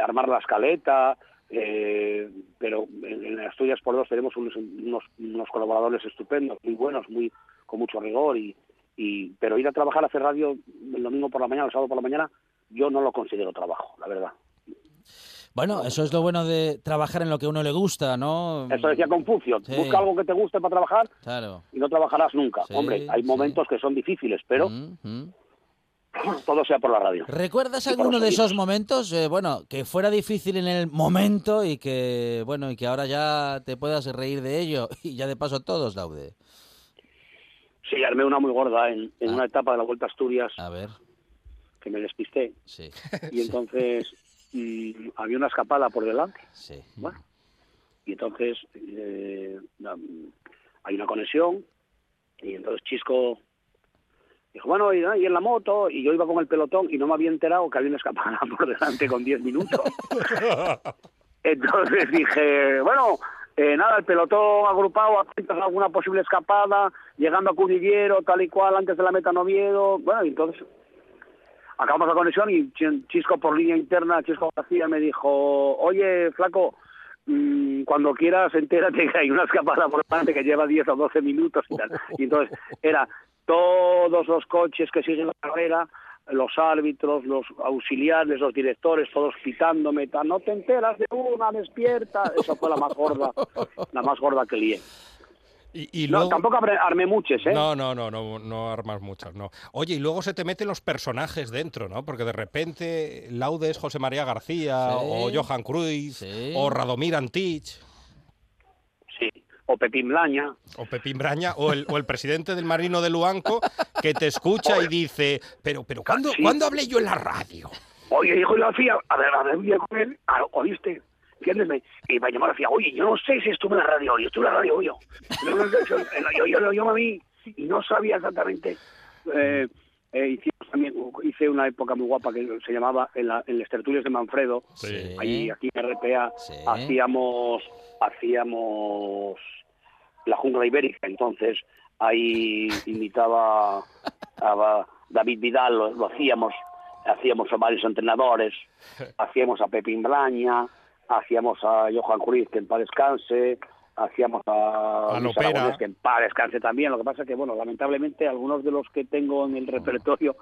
armar la escaleta. Pero en Asturias por dos tenemos unos colaboradores estupendos, muy buenos, con mucho rigor. Pero ir a trabajar a hacer radio el domingo por la mañana, el sábado por la mañana, yo no lo considero trabajo, la verdad. Bueno, eso es lo bueno de trabajar en lo que a uno le gusta, ¿no? Eso decía Confucio, sí. Busca algo que te guste para trabajar, claro. Y no trabajarás nunca. Sí, hombre, hay momentos que son difíciles, pero todo sea por la radio. ¿Recuerdas alguno de esos momentos, bueno, que fuera difícil en el momento y que, bueno, y que ahora ya te puedas reír de ello? Y ya de paso todos, Laude. Sí, armé una muy gorda en una etapa de la Vuelta a Asturias. A ver. Que me despisté. Sí. Y entonces... Sí. Y había una escapada por delante. Sí. Bueno, y entonces hay una conexión y entonces Chisco dijo, bueno, y en la moto, y yo iba con el pelotón y no me había enterado que había una escapada por delante con 10 minutos. Entonces dije, bueno, nada, el pelotón agrupado, atentos a alguna posible escapada, llegando a Cudillero, tal y cual, antes de la meta en Oviedo. Bueno, y entonces... acabamos la conexión y Chisco por línea interna, Chisco García me dijo, oye, flaco, cuando quieras entérate que hay una escapada por delante que lleva 10 o 12 minutos y tal. Y entonces era todos los coches que siguen la carrera, los árbitros, los auxiliares, los directores, todos pitándome, no te enteras de una, despierta. Esa fue la más gorda que lié. Y luego... No, tampoco armé muchas, ¿eh? No armas muchas, no. Oye, y luego se te meten los personajes dentro, ¿no? Porque de repente Laude es José María García, sí, o Johan Cruyff, sí, o Radomir Antić. Sí, o Pepín Braña. O el presidente del Marino de Luanco que te escucha y dice, pero ¿cuándo hablé yo en la radio? Oye, hijo, yo hacía, a ver, con él, ¿oíste? Entiéndeme, y me llamó la FIA, oye, yo no sé si estuve en la radio hoy, yo lo llamo a mí y no sabía exactamente. Hice una época muy guapa que se llamaba en las tertulias de Manfredo, sí, allí aquí en RPA, sí, hacíamos la jungla ibérica, entonces ahí imitaba a David Vidal, lo hacíamos a varios entrenadores, hacíamos a Pepín Braña, hacíamos a Johan Cruyff, que en paz descanse, hacíamos a Lopera, que en paz descanse también. Lo que pasa es que, bueno, lamentablemente algunos de los que tengo en el repertorio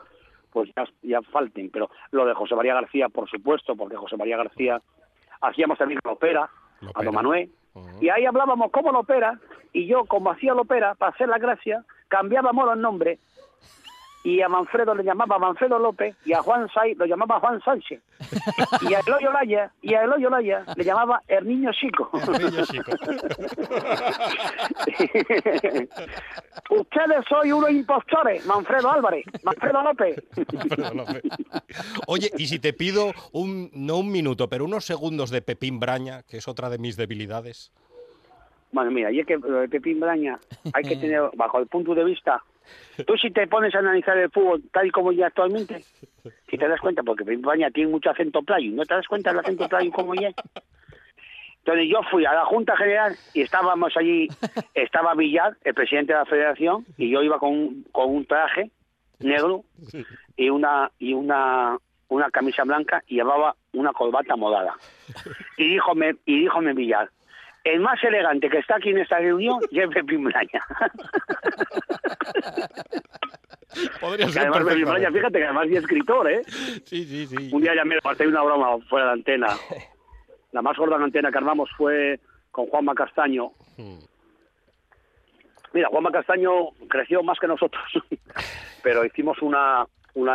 pues ya falten, pero lo de José María García, por supuesto, porque José María García, hacíamos también Lopera. A Don Manuel, y ahí hablábamos como Lopera, y yo, como hacía Lopera, para hacer la gracia, cambiábamos los nombres, y a Manfredo le llamaba Manfredo López y a Juan Sáenz lo llamaba Juan Sánchez y a Eloy Olaya le llamaba el niño chico. Ustedes soy unos impostores, Manfredo Álvarez, Manfredo López. Oye, y si te pido no un minuto, pero unos segundos de Pepín Braña, que es otra de mis debilidades. Bueno, mira, y es que lo de Pepín Braña hay que tener bajo el punto de vista. Tú si te pones a analizar el fútbol tal y como ya actualmente, si te das cuenta, porque Pepín Braña tiene mucho acento playo, ¿no te das cuenta del acento playo como ya? Entonces yo fui a la Junta General y estábamos allí, estaba Villar, el presidente de la Federación, y yo iba con un traje negro y una camisa blanca y llevaba una corbata morada. Y díjome Villar, el más elegante que está aquí en esta reunión ya es Pepín Braña. Podría ser. Además, Pepín Braña, fíjate que además es escritor, ¿eh? Sí, sí, sí. Un día ya me pasé una broma fuera de antena. La más gorda de antena que armamos fue con Juanma Castaño. Mira, Juanma Castaño creció más que nosotros, pero hicimos una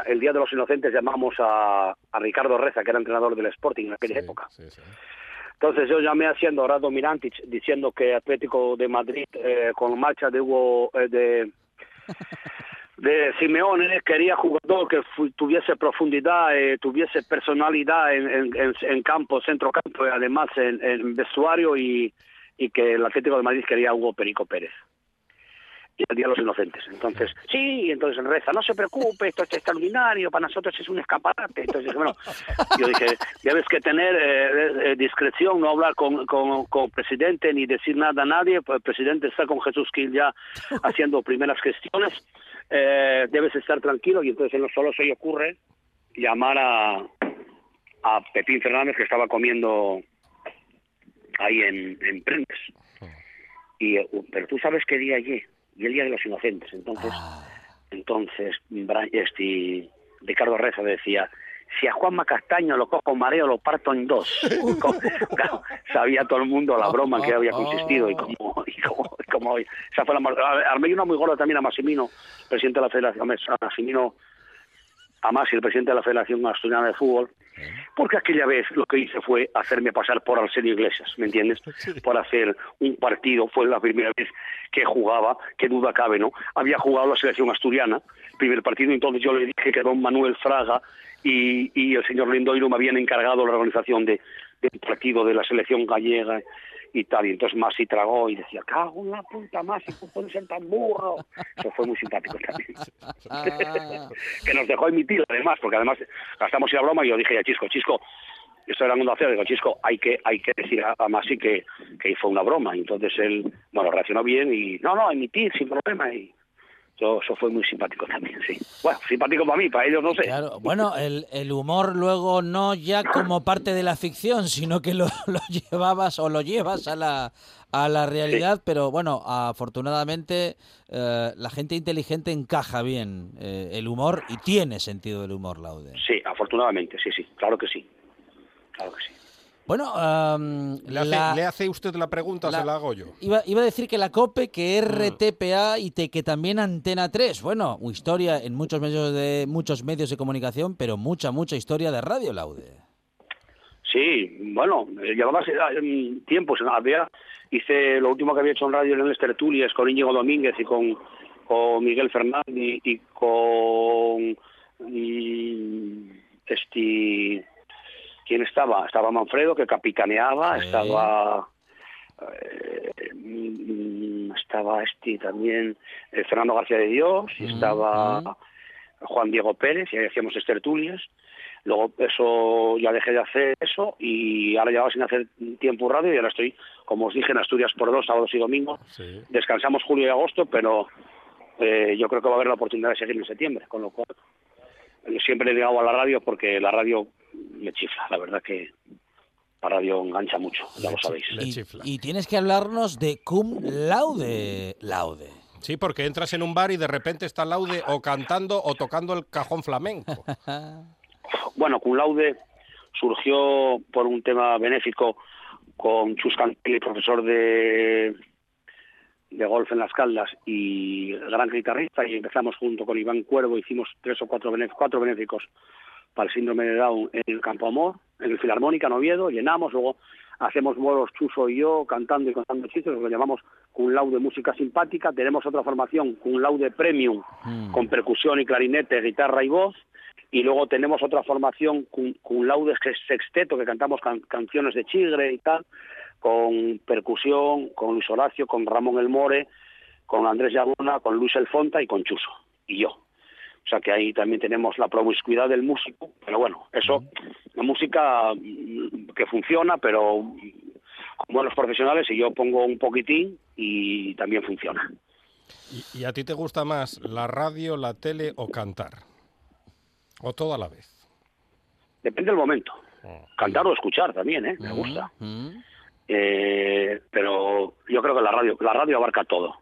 el Día de los Inocentes llamamos a Ricardo Reza, que era entrenador del Sporting en aquella época. Sí, sí. Entonces yo llamé haciendo Radomir Antić diciendo que Atlético de Madrid con marcha de Hugo de Simeone quería jugador que tuviese profundidad, tuviese personalidad en campo, centrocampo, además en vestuario y que el Atlético de Madrid quería a Hugo Perico Pérez. Y el Día de los Inocentes. Entonces, sí, entonces Reza, no se preocupe, esto es extraordinario, para nosotros es un escaparate. Entonces, bueno, yo dije, debes que tener discreción, no hablar con presidente ni decir nada a nadie, pues el presidente está con Jesús Gil ya haciendo primeras gestiones, debes estar tranquilo. Y entonces solo se le ocurre llamar a Pepín Fernández, que estaba comiendo ahí en Prendes. Y, pero tú sabes qué día allí. Y el Día de los Inocentes. Entonces Ricardo Reza decía, si a Juanma Castaño lo cojo mareo, lo parto en dos. Claro, sabía todo el mundo la broma que había consistido. Y como esa fue la armé una muy gorda también a Massimino, presidente de la Federación, a Massimino, a más el presidente de la Federación Asturiana de Fútbol, porque aquella vez lo que hice fue hacerme pasar por Arsenio Iglesias, ¿me entiendes? Por hacer un partido, fue la primera vez que jugaba, que duda cabe, ¿no? Había jugado la selección asturiana, primer partido, entonces yo le dije que don Manuel Fraga y el señor Lindoiro me habían encargado la organización del partido de la selección gallega y tal, y entonces Masi tragó y decía, cago en la puta, Masi, ¿cómo puedes ser tan burro? Eso fue muy simpático también. Que nos dejó emitir, además, porque además gastamos la broma y yo dije a Chisco, esto era un acero, digo, Chisco, hay que decir a Masi que fue una broma. Y entonces él, bueno, reaccionó bien y, no, emitir, sin problema, y... Eso fue muy simpático también, sí. Bueno, simpático para mí, para ellos no sé. Claro, bueno, el humor luego no ya como parte de la ficción, sino que lo llevabas o lo llevas a la realidad, sí. Pero bueno, afortunadamente la gente inteligente encaja bien el humor y tiene sentido el humor, Laude. Sí, afortunadamente, sí, claro que sí. Claro que sí. Bueno, ¿Le hace usted la pregunta o se la hago yo? Iba a decir que la COPE, que RTPA y que también Antena 3. Bueno, historia en muchos medios de comunicación, pero mucha historia de radio, Laude. Sí, bueno, llevaba tiempos. Hice lo último que había hecho en radio en las tertulias con Íñigo Domínguez y con Miguel Fernández y con... ¿Quién estaba? Estaba Manfredo, que capitaneaba, estaba también, Fernando García de Dios, estaba Juan Diego Pérez, y ahí hacíamos tertulias. Luego eso ya dejé de hacer eso, y ahora llevaba sin hacer tiempo radio, y ahora estoy, como os dije, en Asturias por 2, sábados y domingos. Sí. Descansamos julio y agosto, pero yo creo que va a haber la oportunidad de seguir en septiembre, con lo cual yo siempre he llegado a la radio porque la radio... me chifla, la verdad que la radio engancha mucho, ya lo sabéis. Y tienes que hablarnos de Cum Laude. Sí, porque entras en un bar y de repente está Laude o cantando o tocando el cajón flamenco. Bueno, Cum Laude surgió por un tema benéfico con Chuscan, el profesor de golf en Las Caldas y gran guitarrista, y empezamos junto con Iván Cuervo, hicimos 3 o 4 benéficos para el síndrome de Down en el Campo Amor, en el Filarmónica, en Oviedo, llenamos, luego hacemos vuelos Chuso y yo, cantando y contando chistes, lo llamamos Cum Laude Música Simpática, tenemos otra formación, Cum Laude Premium, con percusión y clarinete, guitarra y voz, y luego tenemos otra formación, Cum Laude Sexteto, que cantamos canciones de Chigre y tal, con percusión, con Luis Horacio, con Ramón El More, con Andrés Llaguna, con Luis El Fonta y con Chuso, y yo. O sea que ahí también tenemos la promiscuidad del músico, pero bueno, eso, la música que funciona, pero con buenos profesionales, y yo pongo un poquitín y también funciona. ¿Y a ti te gusta más la radio, la tele o cantar? ¿O todo a la vez? Depende del momento. Cantar o escuchar también, me gusta. Pero yo creo que la radio abarca todo.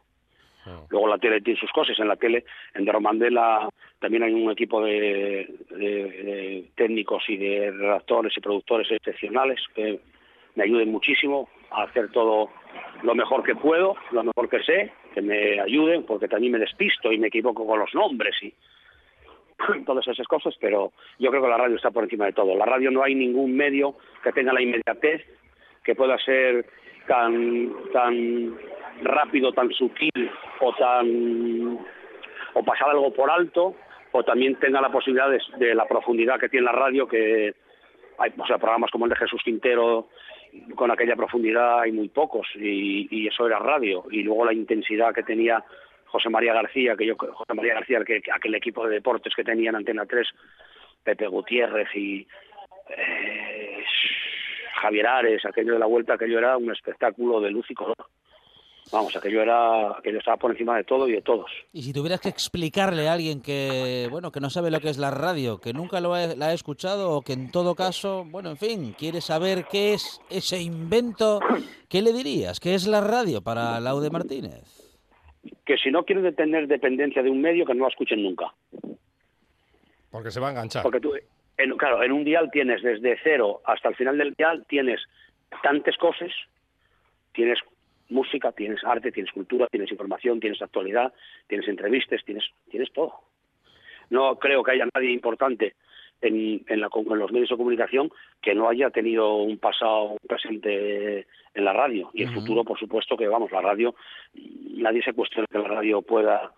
Luego la tele tiene sus cosas. En la tele, en Deromandela, también hay un equipo de técnicos y de redactores y productores excepcionales que me ayuden muchísimo a hacer todo lo mejor que puedo, lo mejor que sé, que me ayuden, porque también me despisto y me equivoco con los nombres y todas esas cosas, pero yo creo que la radio está por encima de todo. La radio, no hay ningún medio que tenga la inmediatez, que pueda ser tan rápido, tan sutil o pasar algo por alto, o también tenga la posibilidad de la profundidad que tiene la radio, que hay, o sea, programas como el de Jesús Quintero, con aquella profundidad hay muy pocos, y eso era radio. Y luego la intensidad que tenía José María García, aquel equipo de deportes que tenía en Antena 3, Pepe Gutiérrez y Javier Ares, aquello de la vuelta, aquello era un espectáculo de luz y color. Vamos, aquello estaba por encima de todo y de todos. Y si tuvieras que explicarle a alguien que no sabe lo que es la radio, que nunca la ha escuchado, o que en todo caso, quiere saber qué es ese invento, ¿qué le dirías? ¿Qué es la radio para Laude Martínez? Que si no quieren tener dependencia de un medio, que no la escuchen nunca. Porque se va a enganchar. Porque tú, en un dial tienes desde cero hasta el final del dial, tienes tantas cosas, tienes música, tienes arte, tienes cultura, tienes información, tienes actualidad, tienes entrevistas, tienes todo. No creo que haya nadie importante en los medios de comunicación que no haya tenido un pasado, un presente en la radio. Y el futuro, por supuesto, que la radio, nadie se cuestiona que la radio pueda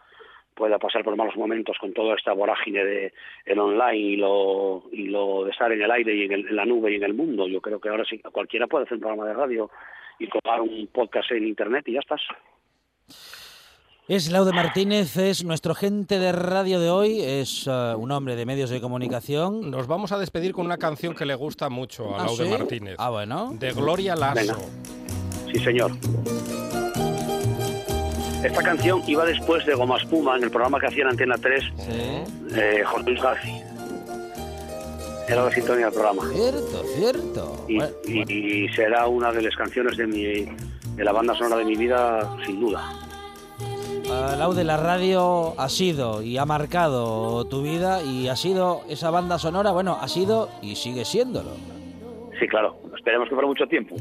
pasar por malos momentos con toda esta vorágine de el online y lo de estar en el aire y en la nube y en el mundo. Yo creo que ahora sí, cualquiera puede hacer un programa de radio y colgar un podcast en internet y ya estás. Es Laude Martínez, es nuestro gente de radio de hoy, es un hombre de medios de comunicación. Nos vamos a despedir con una canción que le gusta mucho a Laude Martínez. Ah, bueno. De Gloria Lasso. Venga. Sí, señor. Esta canción iba después de Goma Espuma, en el programa que hacía en Antena 3, José Luis García. Era la sintonía del programa. Cierto. Y será una de las canciones de la banda sonora de mi vida, sin duda. Laude, la radio ha sido y ha marcado tu vida, y ha sido esa banda sonora, ha sido y sigue siéndolo. Sí, claro. Esperemos que por mucho tiempo.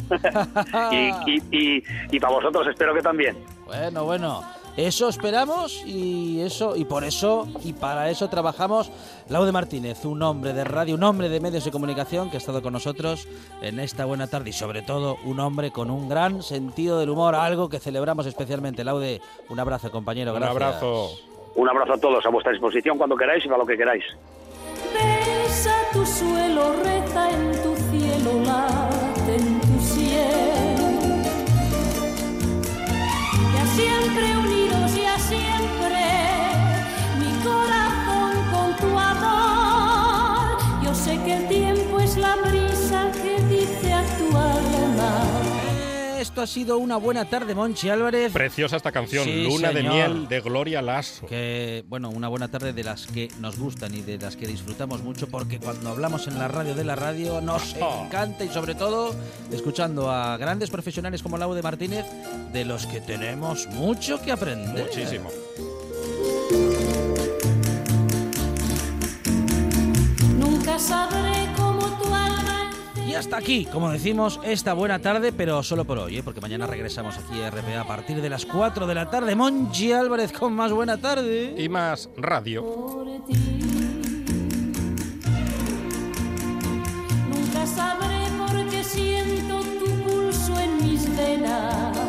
y para vosotros espero que también. Bueno. Eso esperamos y para eso trabajamos. Laude Martínez, un hombre de radio, un hombre de medios de comunicación que ha estado con nosotros en esta buena tarde, y sobre todo un hombre con un gran sentido del humor, algo que celebramos especialmente. Laude, un abrazo, compañero. Gracias. Un abrazo a todos, a vuestra disposición cuando queráis y para lo que queráis. Besa tu suelo, reza en tu cielo, late en tu cielo. Siempre unidos y a siempre, mi corazón con tu amor. Yo sé que el tiempo es la brisa que dice a tu alma. Esto ha sido una buena tarde, Monchi Álvarez. Preciosa esta canción, sí, Luna señor. De miel, de Gloria Lasso. Que, una buena tarde de las que nos gustan y de las que disfrutamos mucho, porque cuando hablamos en la radio de la radio nos encanta, y sobre todo escuchando a grandes profesionales como Laude Martínez, de los que tenemos mucho que aprender. Muchísimo. Nunca sabré cómo tu alma. Y hasta aquí, como decimos, esta buena tarde, pero solo por hoy, porque mañana regresamos aquí a RPA a partir de las 4 de la tarde. Monchi Álvarez con más buena tarde. Y más radio. Por ti. Nunca sabré por qué siento tu pulso en mis venas.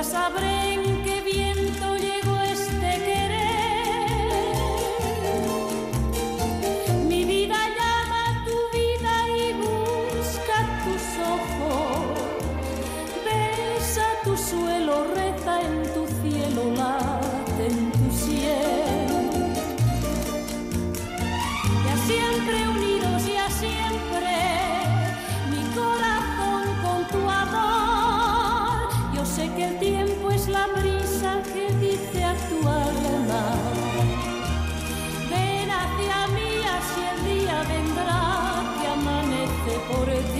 Sabré en qué viento llegó este querer. Mi vida llama a tu vida y busca tus ojos. Besa tu suelo, reza en tu cielo, late en tu cielo. Ya siempre unidos y a siempre, mi corazón con tu amor. Yo sé que el tiempo la brisa que dice a tu alma, ven hacia mí, hacia el día de por ti.